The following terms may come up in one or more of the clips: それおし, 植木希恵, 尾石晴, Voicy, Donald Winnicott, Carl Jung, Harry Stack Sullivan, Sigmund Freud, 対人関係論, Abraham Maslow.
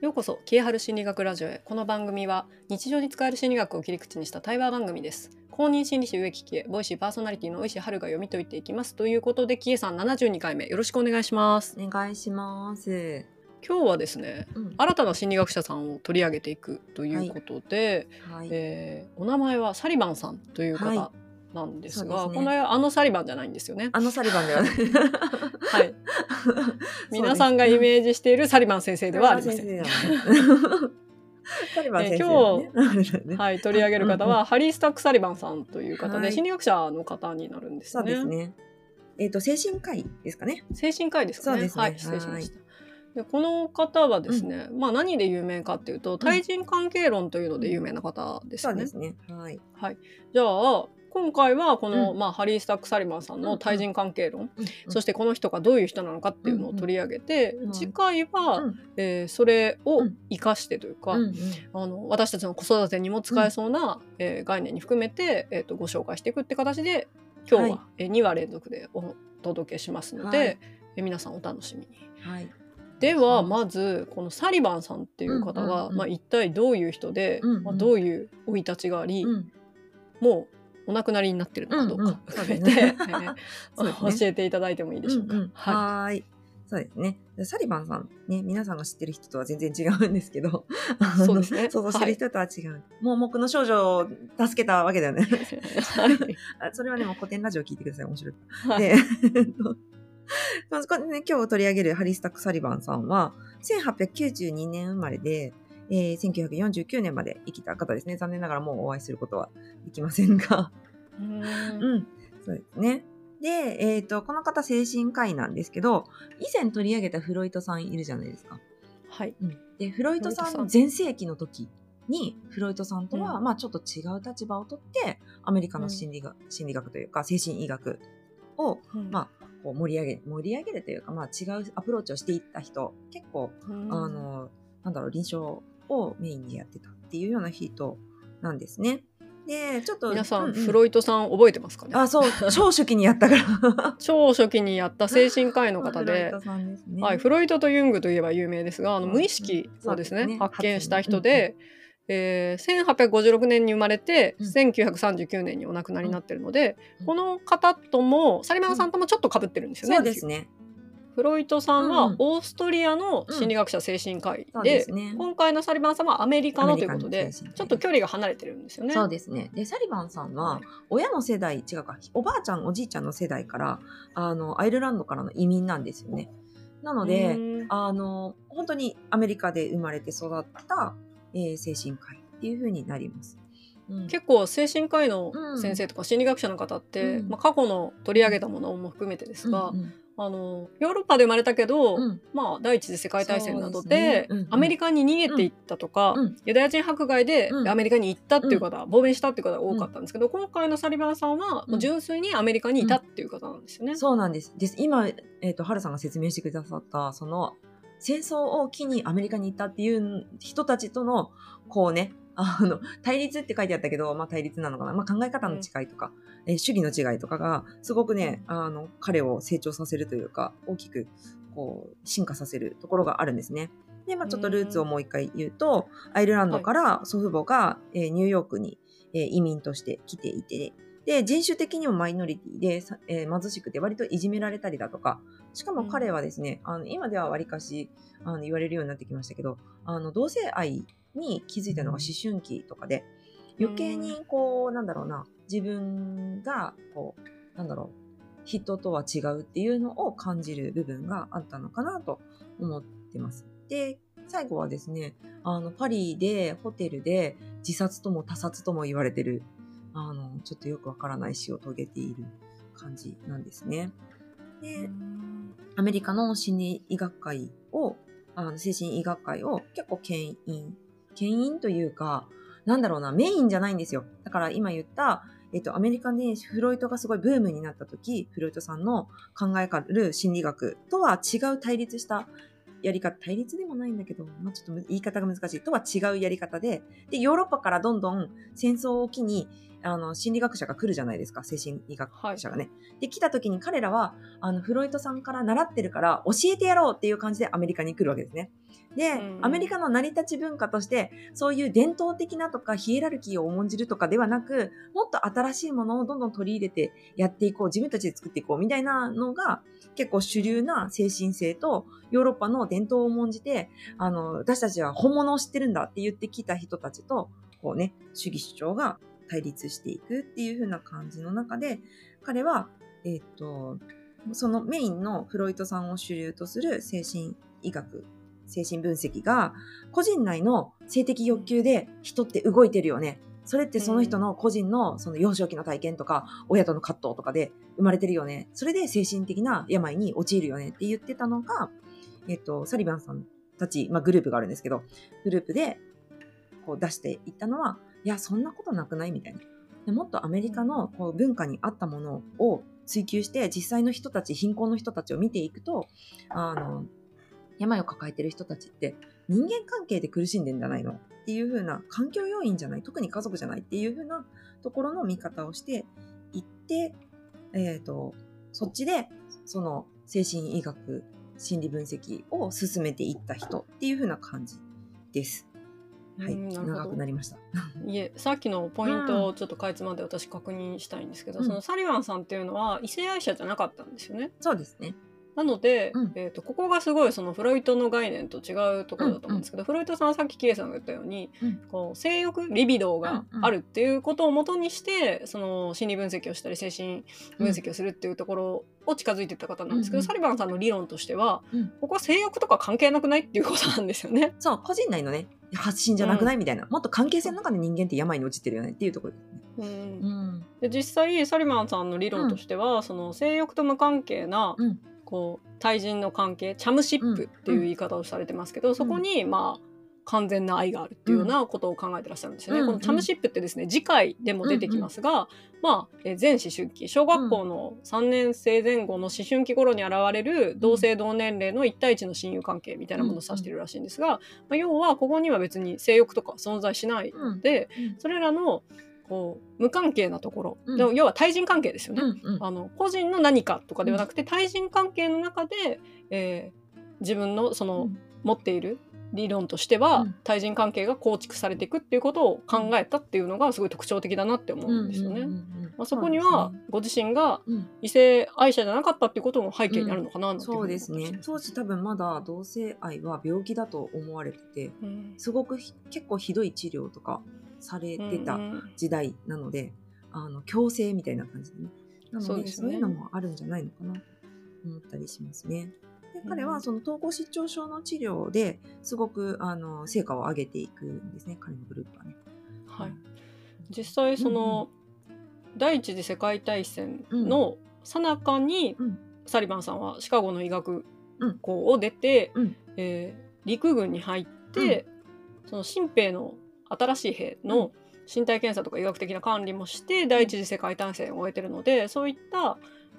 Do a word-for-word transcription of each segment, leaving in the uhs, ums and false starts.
ようこそ消えはる心理学ラジオへ。この番組は日常に使える心理学を切り口にした対話番組です。公認心理師植木喜恵、ボイシーパーソナリティの石春が読み解いていきます。ということで、喜恵さんななじゅうにかいめよろしくお願いします。お願いします。今日はですね、うん、新たな心理学者さんを取り上げていくということで、はいはい、えー、お名前はサリバンさんという方、はいなんですが、ですね、このあのサリバンじゃないんですよね。あのサリバンではない。はい。皆さんがイメージしているサリバン先生ではありません。ね、サリバン先生、ね、今日、はい、取り上げる方はハリー・スタック・サリバンさんという方で、はい、心理学者の方になるんですね。そうですね。えっと精神科医ですかね。精神科医ですかね。そうですね。はい、失礼しました。でこの方はですね、うんまあ、何で有名かっていうと、対人関係論というので有名な方ですね。そうですね。はい。はい。じゃあ今回はこの、うんまあ、ハリー・スタック・サリバンさんの対人関係論、うんうん、そしてこの人がどういう人なのかっていうのを取り上げて、うんうん、次回は、うんえー、それを生かしてというか、うんうん、あの私たちの子育てにも使えそうな、うんえー、概念に含めて、えー、とご紹介していくって形で今日はにわ連続でお届けしますので、はい、え皆さんお楽しみに。はいではまずこのサリバンさんっていう方が、うんうんうんまあ、一体どういう人で、うんうんまあ、どういう生い立ちがあり、うん、もうお亡くなりになってるのかどうか含めて教えていただいてもいいでしょうか、うんうん、はいそうですね。サリバンさん、ね、皆さんが知ってる人とは全然違うんですけどそうですね想像してる人とは違う、はい、盲目の少女を助けたわけだよねそれはねもう古典ラジオ聞いてください面白い、はいでね、今日取り上げるハリー・スタック・サリバンさんはせんはっぴゃくきゅうじゅうにねん生まれで、えー、せんきゅうひゃくよんじゅうきゅうねんまで生きた方ですね。残念ながらもうお会いすることはできませんがうん、うん、そうですね。で、えーと、この方精神科医なんですけど以前取り上げたフロイトさんいるじゃないですか。はい、うん、でフロイトさんの全盛期の時にフロイトさんとは、うんまあ、ちょっと違う立場をとってアメリカの心理が、うん、心理学というか精神医学を、うん、まあこう盛り上げ、盛り上げるというか、まあ、違うアプローチをしていった人結構、うん、あのなんだろう臨床をメインにやってたっていうような人なんですね。でちょっと皆さん、うんうん、フロイトさん覚えてますかね。あそう超初期にやったから超初期にやった精神科医の方 で, フ ロ, さんです、ねはい、フロイトとユングといえば有名ですがあの無意識をです ね,、うん、ですね発見した人で、うんうんえー、せんはっぴゃくごじゅうろくねんに生まれて、うん、せんきゅうひゃくさんじゅうきゅうねんにお亡くなりになってるので、うん、この方ともサリバンさんともちょっと被ってるんですよね、うん、そうですね。フロイトさんはオーストリアの心理学者精神科医で、うんうん、今回のサリバンさんはアメリカのということでちょっと距離が離れてるんですよね。そうですね。でサリバンさんは親の世代違うかおばあちゃんおじいちゃんの世代からあのアイルランドからの移民なんですよね。なのであの本当にアメリカで生まれて育ったえー、精神科医っていう風になります、うん、結構精神科医の先生とか心理学者の方って、うんまあ、過去の取り上げたものも含めてですが、うんうん、あのヨーロッパで生まれたけど、うんまあ、第一次世界大戦など で, で、ねうんうん、アメリカに逃げていったとか、うん、ユダヤ人迫害でアメリカに行ったっていう方、うん、亡命したっていう方が多かったんですけど、うん、今回のサリバンさんはもう純粋にアメリカにいたっていう方なんですよね、うんうん、そうなんで す, です今、えー、と春さんが説明してくださったその戦争を機にアメリカに行ったっていう人たちとのこうねあの対立って書いてあったけど、まあ、対立なのかな、まあ、考え方の違いとか、うん、え主義の違いとかがすごくねあの彼を成長させるというか大きくこう進化させるところがあるんですね。で、まあ、ちょっとルーツをもう一回言うと、うん、アイルランドから祖父母が、はいえー、ニューヨークに、えー、移民として来ていてで人種的にもマイノリティで、えー、貧しくて割といじめられたりだとかしかも彼はですね、うん、あの今ではわりかしあの言われるようになってきましたけどあの同性愛に気づいたのが思春期とかで余計にこう、うん、なんだろうな自分がこうなんだろう人とは違うっていうのを感じる部分があったのかなと思ってます。で最後はですねあのパリでホテルで自殺とも他殺とも言われてるあのちょっとよくわからない死を遂げている感じなんですね。でアメリカの心理医学会をあの精神医学会を結構牽引牽引というかなんだろうなメインじゃないんですよ。だから今言った、えっと、アメリカでフロイトがすごいブームになった時フロイトさんの考える心理学とは違う対立したやり方対立でもないんだけど、まあ、ちょっと言い方が難しいとは違うやり方 で, でヨーロッパからどんどん戦争を機にあの心理学者が来るじゃないですか、精神医学者がね、はい、で来た時に彼らはあのフロイトさんから習ってるから教えてやろうっていう感じでアメリカに来るわけですね。で、うん、アメリカの成り立ち文化としてそういう伝統的なとかヒエラルキーを重んじるとかではなく、もっと新しいものをどんどん取り入れてやっていこう、自分たちで作っていこうみたいなのが結構主流な精神性と、ヨーロッパの伝統を重んじてあの私たちは本物を知ってるんだって言ってきた人たちとこうね、主義主張が対立していくっていう風な感じの中で、彼は、えー、っとそのメインのフロイトさんを主流とする精神医学、精神分析が個人内の性的欲求で人って動いてるよね、それってその人の個人のその幼少期の体験とか親との葛藤とかで生まれてるよね、それで精神的な病に陥るよねって言ってたのが、えー、っとサリバンさんたち、まあ、グループがあるんですけど、グループでこう出していったのは、いやそんなことなくないみたいな、でもっとアメリカのこう文化に合ったものを追求して実際の人たち、貧困の人たちを見ていくと、あの病を抱えてる人たちって人間関係で苦しんでんじゃないのっていう風な、環境要因じゃない、特に家族じゃないっていう風なところの見方をしていって、えーと、そっちでその精神医学心理分析を進めていった人っていう風な感じです。はい、長くなりました。いえ、さっきのポイントをちょっとかいつまんで私確認したいんですけど、うん、そのサリバンさんっていうのは異性愛者じゃなかったんですよね。そうですね。なので、うん、えー、とここがすごいそのフロイトの概念と違うところだと思うんですけど、うんうん、フロイトさんはさっきキエさんが言ったように、うん、こう性欲リビドーがあるっていうことを元にして、うんうん、その心理分析をしたり精神分析をするっていうところを近づいていった方なんですけど、うんうん、サリバンさんの理論としては、うん、ここは性欲とか関係なくないっていうことなんですよね。そう、個人内のね発信じゃなくないみたいな、うん、もっと関係性の中で人間って病に落ちてるよねっていうところですね。うんうん、で実際サリバンさんの理論としては、うん、その性欲と無関係な、うん、こう対人の関係、チャムシップっていう言い方をされてますけど、うん、そこに、まあ、完全な愛があるっていうようなことを考えてらっしゃるんですよね。うん、このチャムシップってですね、次回でも出てきますが、うんうん、まあ、え前思春期、小学校のさんねんせいぜんごの思春期頃に現れる同性同年齢のいち対いちの親友関係みたいなものを指してるらしいんですが、まあ、要はここには別に性欲とか存在しないので、うんうん、それらのこう無関係なところ、うん、要は対人関係ですよね、うんうん、あの個人の何かとかではなくて、うん、対人関係の中で、えー、自分のその、うん、持っている理論としては、うん、対人関係が構築されていくっていうことを考えたっていうのがすごい特徴的だなって思うんですよね。そこにはご自身が異性愛者じゃなかったっていうことも背景にあるのかなっていう、うんうん、そうですね。当時多分まだ同性愛は病気だと思われてて、うん、すごく結構ひどい治療とかされてた時代なので、うんうん、あの強制みたいな感じでね、なのでそうですね、そういうのもあるんじゃないのかなと思ったりしますね。で、彼はその統合失調症の治療ですごくあの成果を上げていくんですね、彼のグループはね。はい、実際その、うん、第一次世界大戦の最中に、うん、サリバンさんはシカゴの医学校を出て、うん、えー、陸軍に入って、うん、その新兵の新しい兵の身体検査とか医学的な管理もして第一次世界大戦を終えてるので、そういった、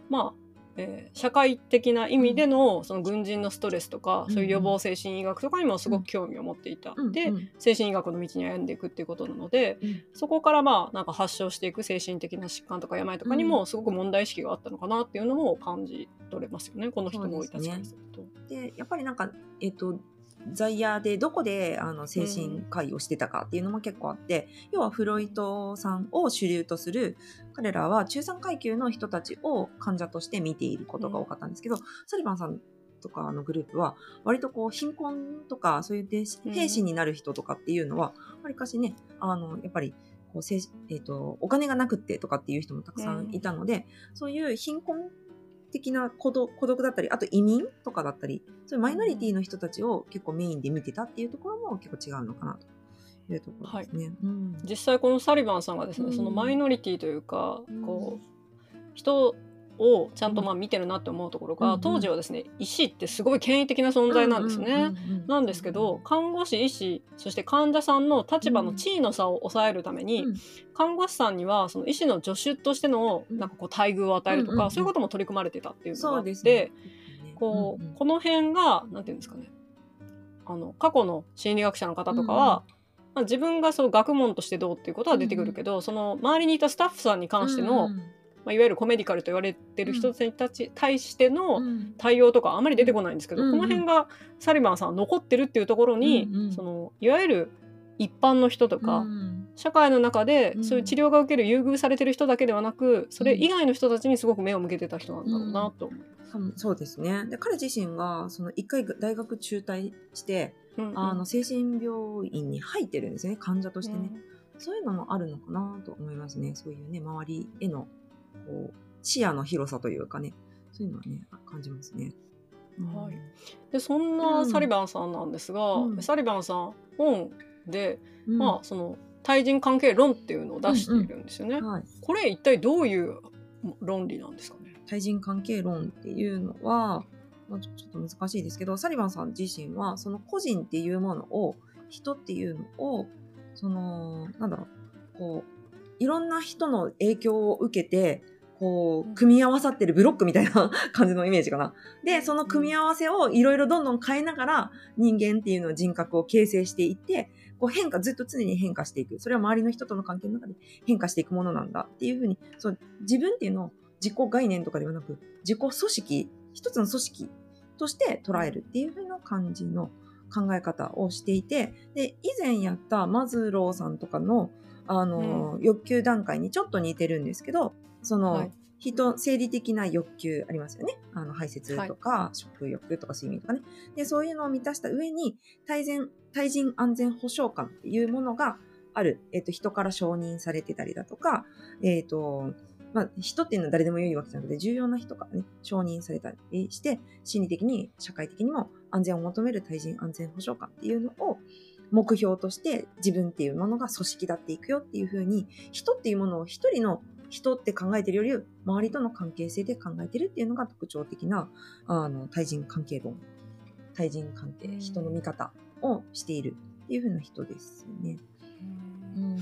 まあえー、社会的な意味で の, その軍人のストレスとか、うん、そういう予防精神医学とかにもすごく興味を持っていた、うん、で精神医学の道に歩んでいくっていうことなので、うん、そこから、まあ、なんか発症していく精神的な疾患とか病とかにもすごく問題意識があったのかなっていうのも感じ取れますよね、この人もいたちからすると。で、やっぱりなんか、えーと在野でどこであの精神科医をしてたかっていうのも結構あって、うん、要はフロイトさんを主流とする彼らは中産階級の人たちを患者として見ていることが多かったんですけど、うん、サリバンさんとかのグループは割とこう貧困とかそういう兵士になる人とかっていうのはわりかしね、あのやっぱりこう、えーと、お金がなくってとかっていう人もたくさんいたので、うん、そういう貧困的な孤 独, 孤独だったり、あと移民とかだったり、そういうマイノリティの人たちを結構メインで見てたっていうところも結構違うのかなというところですね。はい、うん、実際このサリバンさんがですね、うん、そのマイノリティというか、うん、こう人をちゃんとまあ見てるなって思うところが、うん、当時はですね、医師ってすごい権威的な存在なんですね。なんですけど、看護師、医師、そして患者さんの立場の地位の差を抑えるために、うん、看護師さんにはその医師の助手としてのなんかこう待遇を与えるとか、うんうんうん、そういうことも取り組まれてたっていうのがあって、ね、こう、うんうん、この辺がなんていうんですかね、あの過去の心理学者の方とかは、うんうん、まあ、自分がその学問としてどうっていうことは出てくるけど、うん、その周りにいたスタッフさんに関しての、うんうんまあ、いわゆるコメディカルと言われてる人たちに対しての対応とかあまり出てこないんですけど、うん、この辺がサリバンさんは残ってるっていうところに、うん、そのいわゆる一般の人とか、うん、社会の中でそういう治療が受ける優遇されてる人だけではなく、それ以外の人たちにすごく目を向けてた人なんだろうなと思います、うんうん、そうですね。で彼自身がその一回大学中退して、うんうん、あの精神病院に入ってるんですよね、患者としてね、うん、そういうのもあるのかなと思いますね。そういうね周りへのこう視野の広さというかね、そういうのはね感じますね、うんはい、でそんなサリバンさんなんですが、うん、サリバンさん本で、うんまあ、その対人関係論っていうのを出しているんですよね、うんうんはい、これ一体どういう論理なんですかね。対人関係論っていうのは、まあ、ちょっと難しいですけど、サリバンさん自身はその個人っていうものを、人っていうのをそのなんだろう、こういろんな人の影響を受けてこう組み合わさってるブロックみたいな感じのイメージかな。でその組み合わせをいろいろどんどん変えながら人間っていうのを人格を形成していって、こう変化ずっと常に変化していく、それは周りの人との関係の中で変化していくものなんだっていうふうに、そう自分っていうのを自己概念とかではなく自己組織、一つの組織として捉えるっていうふうな感じの考え方をしていて、で以前やったマズローさんとかのあの、うん、欲求段階にちょっと似てるんですけど、その、はい、人生理的な欲求ありますよね、あの排泄とか、はい、食欲とか睡眠とかね。でそういうのを満たした上に対人、対人安全保障感っていうものがある、えっと、人から承認されてたりだとか、えっとまあ、人っていうのは誰でも良いわけじゃなくて重要な人からね承認されたりして、心理的に社会的にも安全を求める対人安全保障感っていうのを目標として、自分っていうものが組織だっていくよっていう風に、人っていうものを一人の人って考えてるより周りとの関係性で考えてるっていうのが特徴的なあの対人関係論、対人関係、人の見方をしているっていう風な人ですね、うん、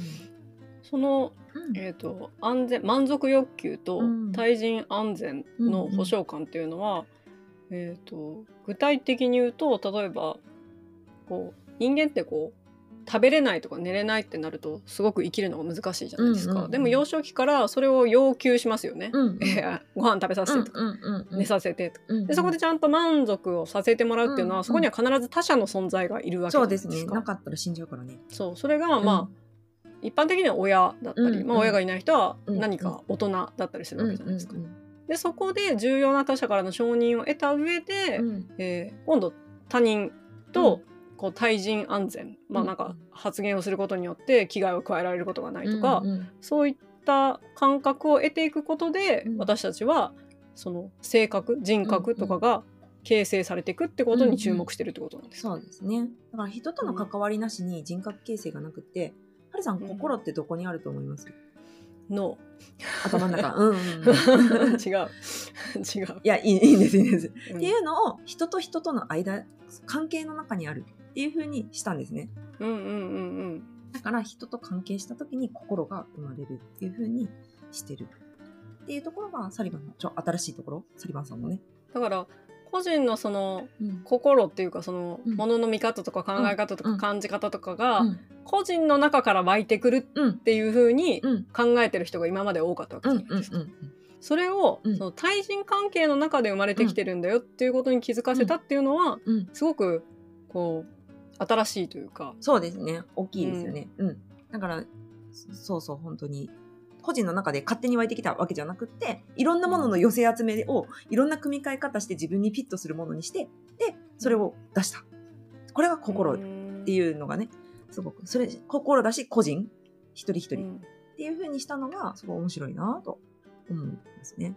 その、うんえーと、安全満足欲求と対人安全の保障感っていうのは、うんうんうんえーと、具体的に言うと、例えばこう人間ってこう食べれないとか寝れないってなるとすごく生きるのが難しいじゃないですか、うんうんうん、でも幼少期からそれを要求しますよね、うんうん、ご飯食べさせてとか、うんうんうん、寝させてとか、うんうん、でそこでちゃんと満足をさせてもらうっていうのは、うんうん、そこには必ず他者の存在がいるわけじゃないですか。そうですね、なかったら死んじゃうからね。そう、それがまあ、うん、一般的には親だったり、うんうんまあ、親がいない人は何か大人だったりするわけじゃないですか、うんうんうん、でそこで重要な他者からの承認を得た上で、うんえー、今度他人と、うんこう対人安全、まあ、なんか発言をすることによって危害を加えられることがないとか、うんうん、そういった感覚を得ていくことで、うん、私たちはその性格人格とかが形成されていくってことに注目してるってことなんですか、うんうん、そうですね。だから人との関わりなしに人格形成がなくて、うん、はるさん心ってどこにあると思います？脳、頭の中うん、うん、違う違ういやいい、いいんですいいんです、うん、っていうのを人と人との間関係の中にあるっていう風にしたんですね、うんうんうんうん、だから人と関係した時に心が生まれるっていう風にしてるっていうところがサリバンのちょ新しいところ、サリバンさんのね。だから個人のその心っていうか、そのものの見方とか考え方とか感じ方とかが個人の中から湧いてくるっていう風に考えてる人が今まで多かったわけじゃないですか。それを、うん、その対人関係の中で生まれてきてるんだよっていうことに気づかせたっていうのは、うんうん、すごくこう新しいというか、そうですね、大きいですよね、うんうん、だからそうそう、本当に個人の中で勝手に湧いてきたわけじゃなくって、いろんなものの寄せ集めをいろんな組み替え方して自分にフィットするものにして、でそれを出した、これが心っていうのがね、すごくそれ心だし個人一人一人っていう風にしたのがすごい面白いなと思うんですね。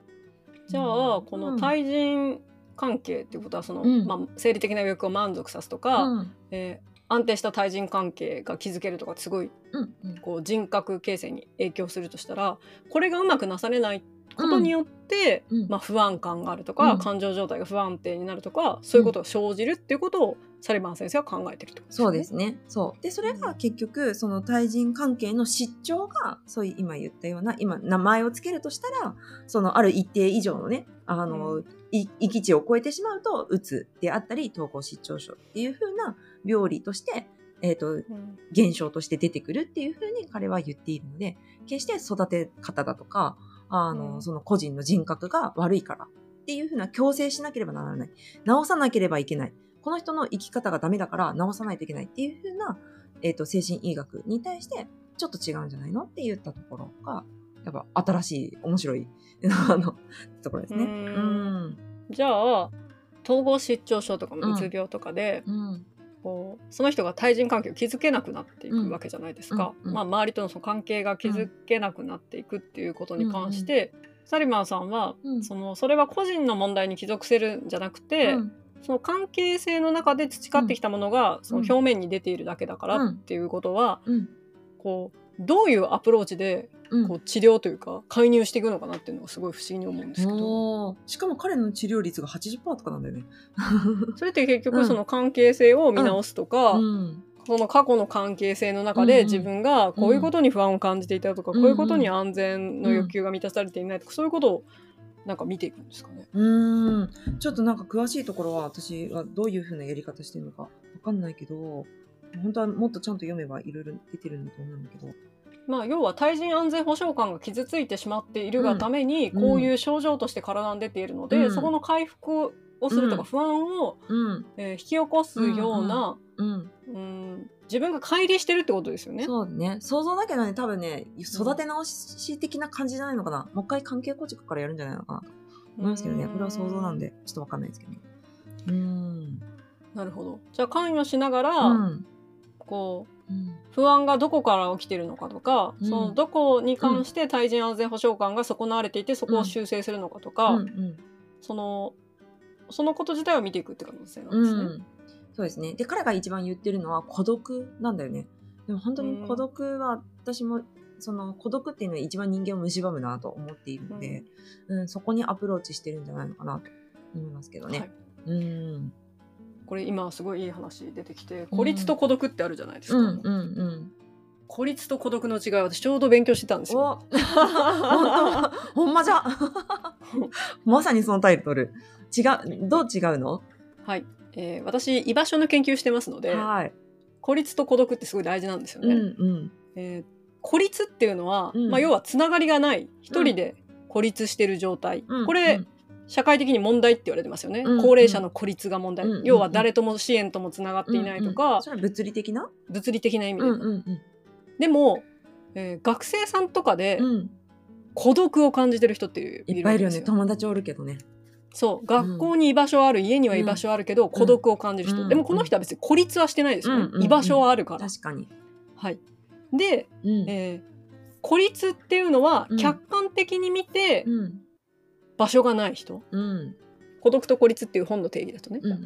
じゃあ、うん、この対人関係っていうことは、その、うんまあ、生理的な欲求を満足さすとか、うんえー、安定した対人関係が築けるとか、すごい、うんうん、こう人格形成に影響するとしたら、これがうまくなされないことによって、うんまあ、不安感があるとか、うん、感情状態が不安定になるとか、うん、そういうことが生じるっていうことをサリバン先生は考えてるってことですね。そうですね。そうで、それが結局その対人関係の失調が、そういう今言ったような、今名前をつけるとしたら、そのある一定以上のね、あの、うん、閾値を超えてしまうと、うつであったり統合失調症っていう風な病理としてえーとうん、現象として出てくるっていうふうに彼は言っているので、決して育て方だとかあの、うん、その個人の人格が悪いからっていうふうな強制しなければならない、直さなければいけない、この人の生き方がダメだから直さないといけないっていうふうな、えーと、精神医学に対してちょっと違うんじゃないのって言ったところがやっぱ新しい面白いあのところですね。うんうん、じゃあ統合失調症とかもうつ病とかで、うんうん、こうその人が対人関係を築けなくなっていくわけじゃないですか、うんうん、まあ、周りとのその関係が築けなくなっていくっていうことに関して、うんうん、サリマンさんは、うん、そのそれは個人の問題に帰属するんじゃなくて、うん、その関係性の中で培ってきたものがその表面に出ているだけだからっていうことは、うんうんうん、こうどういうアプローチでこう治療というか介入していくのかなっていうのがすごい不思議に思うんですけど、うん、しかも彼の治療率が はちじゅっパーセント とかなんだよねそれって結局その関係性を見直すとか、うんうん、その過去の関係性の中で自分がこういうことに不安を感じていたとか、うんうん、こういうことに安全の欲求が満たされていないとか、そういうことをなんか見ていくんですかね。うん、ちょっとなんか詳しいところは私はどういうふうなやり方してるのか分かんないけど、本当はもっとちゃんと読めばいろいろ出てるんだと思うんだけど、まあ、要は対人安全保障官が傷ついてしまっているがために、うん、こういう症状として体に出ているので、うん、そこの回復をするとか不安を、うん、えー、引き起こすような、うんうんうんうん、自分が乖離してるってことですよね。そうね、想像だけどね、多分ね、育て直し的な感じじゃないのかな、うん、もう一回関係構築からやるんじゃないのかなと思いますけどね。これは想像なんでちょっと分かんないですけど、ね、うん、なるほど。じゃあ関与しながら、うん、こう不安がどこから起きてるのかとか、うん、そのどこに関して対人安全保障官が損なわれていて、うん、そこを修正するのかとか、うんうん、そのそのこと自体を見ていくって可能性なんですね、うん、そうですね。で彼が一番言ってるのは孤独なんだよね。でも本当に孤独は、私もその孤独っていうのは一番人間を蝕むなと思っているので、うんうん、そこにアプローチしてるんじゃないのかなと思いますけどね、はい、うん、これ今すごいいい話出てきて、孤立と孤独ってあるじゃないですか、うんうんうん、孤立と孤独の違い、私ちょうど勉強してたんですよほんまじゃまさにそのタイトル。違う、どう違うの、はい、えー、私居場所の研究してますので、はい、孤立と孤独ってすごい大事なんですよね、うんうん、えー、孤立っていうのは、うん、まあ、要はつながりがない一人で孤立してる状態、うん、これ、うん、社会的に問題って言われてますよね、うんうん、高齢者の孤立が問題、うんうんうん、要は誰とも支援ともつながっていないとか、うんうん、それは物理的な物理的な意味で、うんうんうん、でも、えー、学生さんとかで孤独を感じてる人っているんですよ。いっぱいいるよね、友達おるけどね。そう、学校に居場所ある、うん、家には居場所あるけど孤独を感じる人、うんうん、でもこの人は別に孤立はしてないですよね、うんうんうん、居場所はあるから。確かに、はい、で、うん、えー、孤立っていうのは客観的に見て、うんうん、場所がない人、うん、孤独と孤立っていう本の定義だとね、うんうん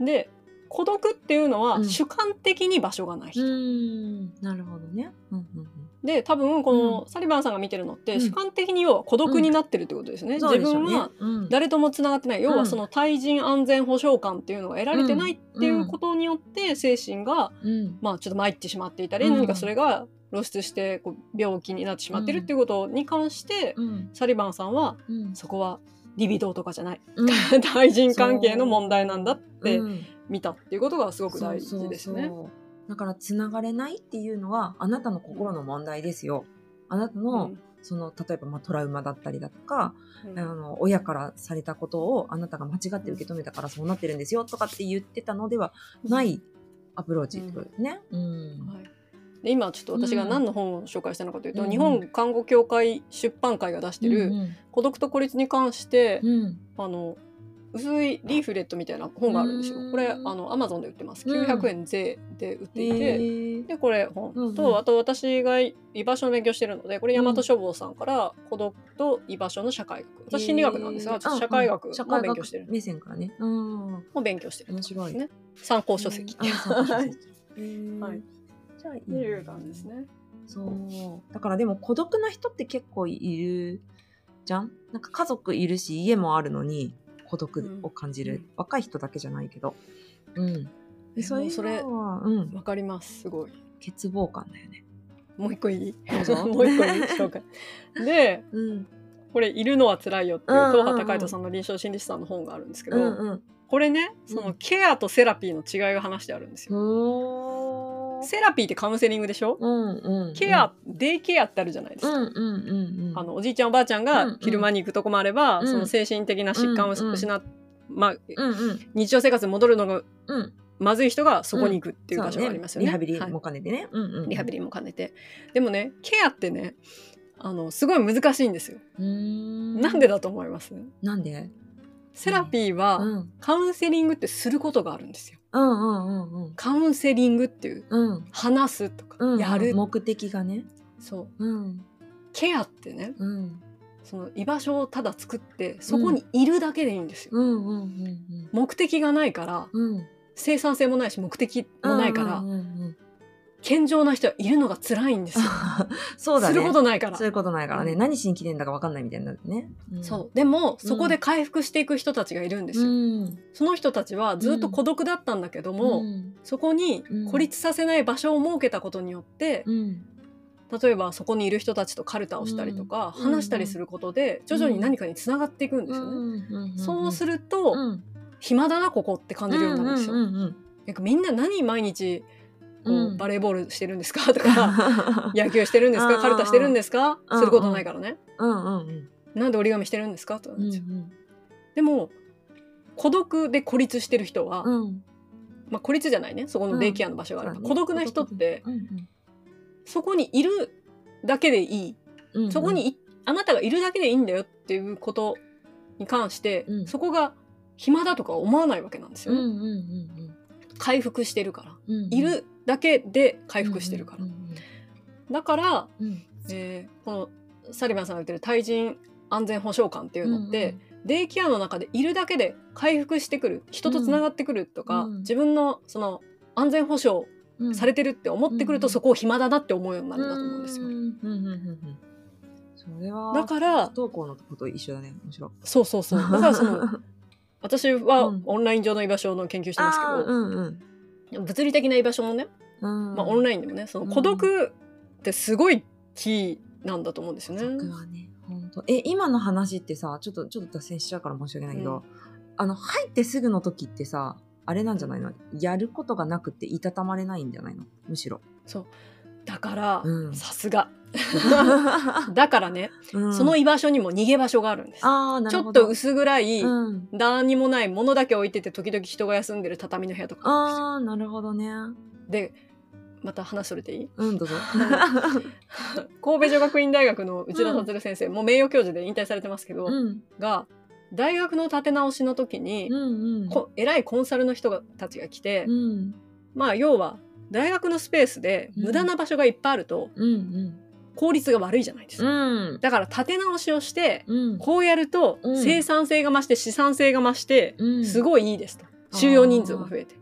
うん、で孤独っていうのは主観的に場所がない人、うん、うーん、なるほどね、うんうんうん、で多分このサリバンさんが見てるのって、うん、主観的に要は孤独になってるってことですね、うん、自分は誰ともつながってない、うん、要はその対人安全保障感っていうのが得られてないっていうことによって精神が、うん、まあちょっと参ってしまっていたり、うん、何かそれが露出してこう病気になってしまってるっていうことに関して、うん、サリバンさんは、うん、そこはリビドーとかじゃない、うん、対人関係の問題なんだって見たっていうことがすごく大事ですね。そうそうそう、だからつながれないっていうのはあなたの心の問題ですよ、あなたの、うん、その例えばまあトラウマだったりだとか、うん、あの親からされたことをあなたが間違って受け止めたからそうなってるんですよとかって言ってたのではないアプローチってことですね、うんうん、はい。で今ちょっと私が何の本を紹介したのかというと、うん、日本看護協会出版会が出してる孤独と孤立に関して、うん、あの薄いリーフレットみたいな本があるんですよ、うん、これあの Amazon で売ってます。きゅうひゃくえん税で売っていて、うん、でこれ本と、うん、あと私が居場所の勉強してるので、これ大和書房さんから孤独と居場所の社会学、私心理学なんですがちょっと社会学も勉強してる、目線からね、うん、も勉強してる、面白いね、参考書籍、うん、参考書籍はい、だからでも孤独な人って結構いるじゃん、なんか家族いるし家もあるのに孤独を感じる、うん、若い人だけじゃないけど、うん、でそういうのは分、うん、かります。すごい欠乏感だよね。もう一個いいもう一個いい紹介で、うん、これいるのは辛いよっていう東波孝人さんの臨床心理士さんの本があるんですけど、うんうん、これね、そのケアとセラピーの違いが話してあるんですよ、うん、セラピーってカウンセリングでしょ、うんうんうん、ケアデイケアってあるじゃないですか、うんうんうんうん、あのおじいちゃんおばあちゃんが昼間に行くとこもあれば、うんうん、その精神的な疾患を失って、まあうんうん、日常生活に戻るのが、うんまずい人がそこに行くっていう場所がありますよ ね,、うん、ねリハビリも兼ねてね、はいうんうん、リハビリも兼ねてでもねケアってねあのすごい難しいんですよ。うーんなんでだと思います？なんでセラピーは、うん、カウンセリングってすることがあるんですよ、うんうんうんうん、カウンセリングっていう、うん、話すとか、うん、やる目的がねそう、うん、ケアってね、うんその居場所をただ作ってそこにいるだけでいいんですよ、うんうんうんうん、目的がないから、うん、生産性もないし目的もないから、うんうんうんうん、健常な人はいるのが辛いんですよそうだ、ね、することないからすることないからね何しに来てんだか分かんないみたいになるね、うん、そうでもそこで回復していく人たちがいるんですよ、うん、その人たちはずっと孤独だったんだけども、うん、そこに孤立させない場所を設けたことによって、うんうん例えばそこにいる人たちとカルタをしたりとか、うん、話したりすることで徐々に何かにつながっていくんですよね、うん、そうすると、うん、暇だなここって感じるようになるんですよ、うんうんうん、なんかみんな何毎日こう、うん、バレーボールしてるんですかとか野球してるんですかカルタしてるんですかすることないからね、うんうんうん、なんで折り紙してるんですかとかなんですよ、うんうん、でも孤独で孤立してる人は、うんまあ、孤立じゃないねそこのデイケアの場所がある、うんね、孤独な人ってそこにいるだけでいい、うんうん、そこにいあなたがいるだけでいいんだよっていうことに関して、うん、そこが暇だとか思わないわけなんですよね、うんうんうんうん、回復してるから、うんうん、いるだけで回復してるから、うんうんうん、だから、うんえー、このサリバンさんが言ってる対人安全保障官っていうのって、うんうん、デイケアの中でいるだけで回復してくる人とつながってくるとか、うん、自分のその安全保障されてるって思ってくると、うん、そこを暇だなって思うようになるんだと思うんですよ、うんうんうんうん、それはだから不登校のこと一緒だね。面白い。そうそうそうだからその私はオンライン上の居場所の研究してますけど、うんうん、物理的な居場所もね、うんまあ、オンラインでもねその孤独ってすごいキーなんだと思うんですよね、うん、孤独はね本当え今の話ってさちょっとちょっと脱線しちゃうから申し訳ないけど、うん、あの入ってすぐの時ってさあれなんじゃないのやることがなくていたたまれないんじゃないのむしろそうだからさすがだからね、うん、その居場所にも逃げ場所があるんです。あなるほどちょっと薄暗い、うん、何もないものだけ置いてて時々人が休んでる畳の部屋とかあるんですよ。あなるほどね。でまた話それていい？うんどうぞ神戸女学院大学の内田達先生、うん、もう名誉教授で引退されてますけど、うん、が大学の立て直しの時に、うんうん、こ偉いコンサルの人がたちが来て、うん、まあ要は大学のスペースで無駄な場所がいっぱいあると、うんうん、効率が悪いじゃないですか、うん、だから立て直しをして、うん、こうやると生産性が増して資産性が増して、うん、すごいいいですと収容人数が増えてっ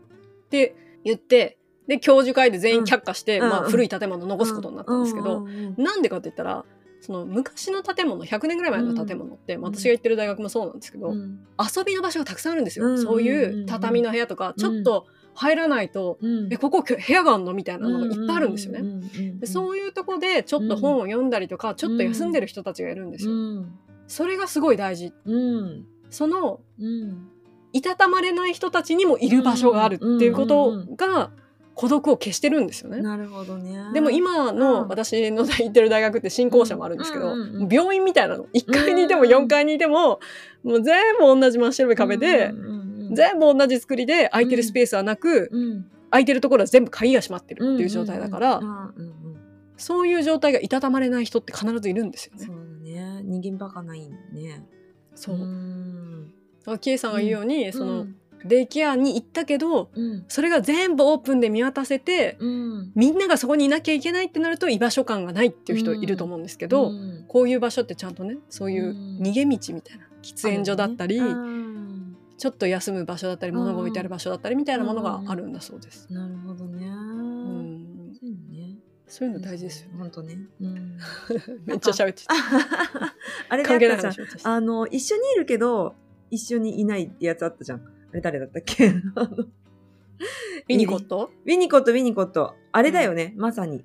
て言ってで教授会で全員却下して、うんまあ、古い建物を残すことになったんですけど、うんうんうん、なんでかって言ったらその昔の建物ひゃくねんぐらい前の建物って、うん、私が行ってる大学もそうなんですけど、うん、遊びの場所がたくさんあるんですよ、うん、そういう畳の部屋とか、うん、ちょっと入らないと、うん、えここ部屋があんのみたいなのがいっぱいあるんですよね、うん、でそういうとこでちょっと本を読んだりとか、うん、ちょっと休んでる人たちがいるんですよ、うん、それがすごい大事、うん、その、うん、いたたまれない人たちにもいる場所があるっていうことが孤独を消してるんですよね。なるほどね。でも今の私の行ってる大学って新校舎もあるんですけど、うんうんうん、病院みたいなのいっかいにいてもよんかいにいても、うんうん、もう全部同じ真っ白い壁で、うんうんうん、全部同じ作りで空いてるスペースはなく、うん、空いてるところは全部鍵が閉まってるっていう状態だから、うんうんうん、そういう状態がいたたまれない人って必ずいるんですよね。そうだね。人間バカないね。そう。うん。キエさんが言うように、うん、その、うんデイケアに行ったけど、うん、それが全部オープンで見渡せて、うん、みんながそこにいなきゃいけないってなると居場所感がないっていう人いると思うんですけど、うん、こういう場所ってちゃんとねそういう逃げ道みたいな喫煙所だったり、うん、ちょっと休む場所だったり物が置いてある場所だったりみたいなものがあるんだそうです、うんうん、なるほどね、うん、そういうねそういうの大事ですよね。本当ね、うん、めっちゃ喋ってたあれだったじゃんあの一緒にいるけど一緒にいないってやつあったじゃん。あれ誰だったっけウィニコットウィニコットウィニコットあれだよね、うん、まさに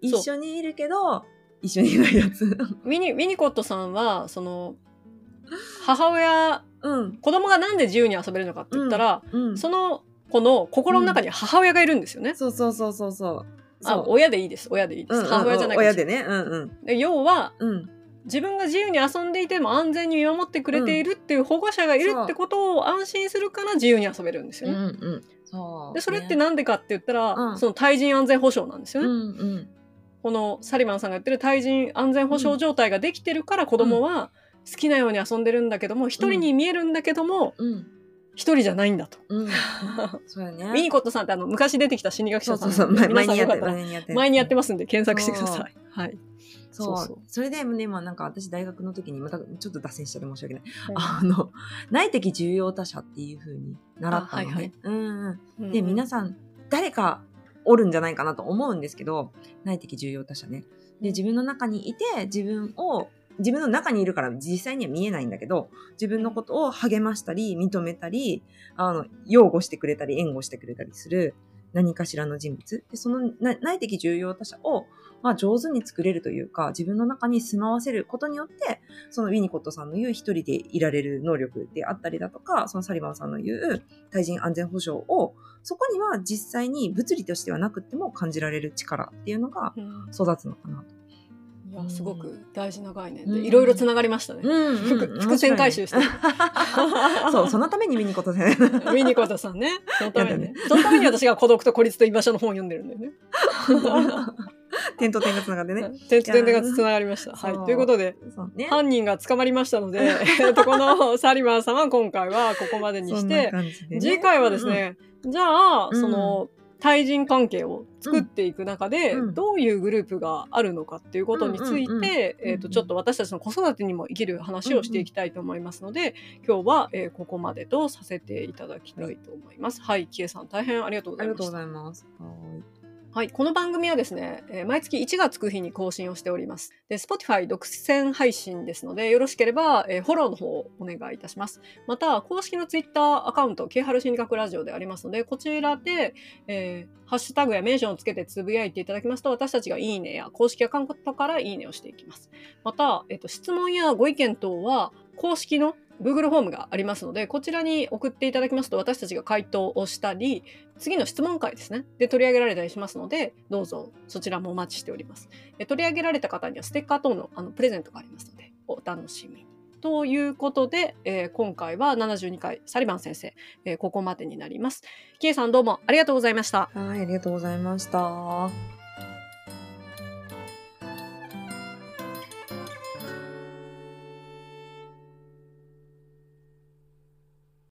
一緒にいるけど一緒にいないやつウィニ、ウィニコットさんはその母親、うん、子供がなんで自由に遊べるのかって言ったら、うんうん、その子の心の中に母親がいるんですよね、うん、そうそうそうそうそうあ、親でいいです親でいいです、うん、母親じゃないかもしれない、親でね、うんうん、で要は、うん、自分が自由に遊んでいても安全に見守ってくれているっていう保護者がいるってことを安心するから自由に遊べるんですよね、うんうん、そうでそれってなんでかって言ったら、うん、その対人安全保障なんですよね、うんうん、このサリバンさんが言ってる対人安全保障状態ができてるから子供は好きなように遊んでるんだけども一、うん、人に見えるんだけども、うんうん一人じゃないんだと、うんそうだね、ウィニコットさんってあの昔出てきた心理学者さん、そうそうそう皆さんよかったら前にやってますんで検索してください。はい、そう、そうそうそれでね、まあ、なんか私大学の時にまたちょっと脱線しちゃって申し訳ない、はい、あの内的重要他者っていう風に習ったのね、はいはい、うんうん、で皆さん誰かおるんじゃないかなと思うんですけど内的重要他者ねで自分の中にいて自分を自分の中にいるから実際には見えないんだけど自分のことを励ましたり認めたりあの擁護してくれたり援護してくれたりする何かしらの人物でその内的重要他者を、まあ、上手に作れるというか自分の中に住まわせることによってそのウィニコットさんの言う一人でいられる能力であったりだとかそのサリバンさんの言う対人安全保障をそこには実際に物理としてはなくても感じられる力っていうのが育つのかなと、うんいやすごく大事な概念でいろいろつながりましたね、うんうん、伏線回収して、ね、そうそのためにウィニコットさんウィニコットさんねそのために、ね、そのために私が孤独と孤立と居場所の本を読んでるんだよね点と点がつながってね点と点がつながりました、はい、ということで、ね、犯人が捕まりましたのでこのサリバンさんは今回はここまでにして、ね、次回はですね、うん、じゃあその、うん対人関係を作っていく中で、うん、どういうグループがあるのかっていうことについて、うんうんうんえー、とちょっと私たちの子育てにも生きる話をしていきたいと思いますので、うんうん、今日は、えー、ここまでとさせていただきたいと思います。はい、キエさん大変ありがとうございました。ありがとうございます。はいはい、この番組はですね、えー、毎月いちがつつく日に更新をしております。で、Spotify 独占配信ですので、よろしければ、えー、フォローの方をお願いいたします。また、公式の Twitter アカウント、ケイハル心理学ラジオでありますので、こちらで、えー、ハッシュタグやメンションをつけてつぶやいていただきますと、私たちがいいねや公式アカウントからいいねをしていきます。また、えーと、質問やご意見等は、公式のGoogle フォームがありますのでこちらに送っていただきますと私たちが回答をしたり次の質問会ですねで取り上げられたりしますのでどうぞそちらもお待ちしております。え取り上げられた方にはステッカー等のあのプレゼントがありますのでお楽しみにということで、えー、今回はななじゅうにかいサリバン先生、えー、ここまでになります。キエさんどうもありがとうございました。はいありがとうございました。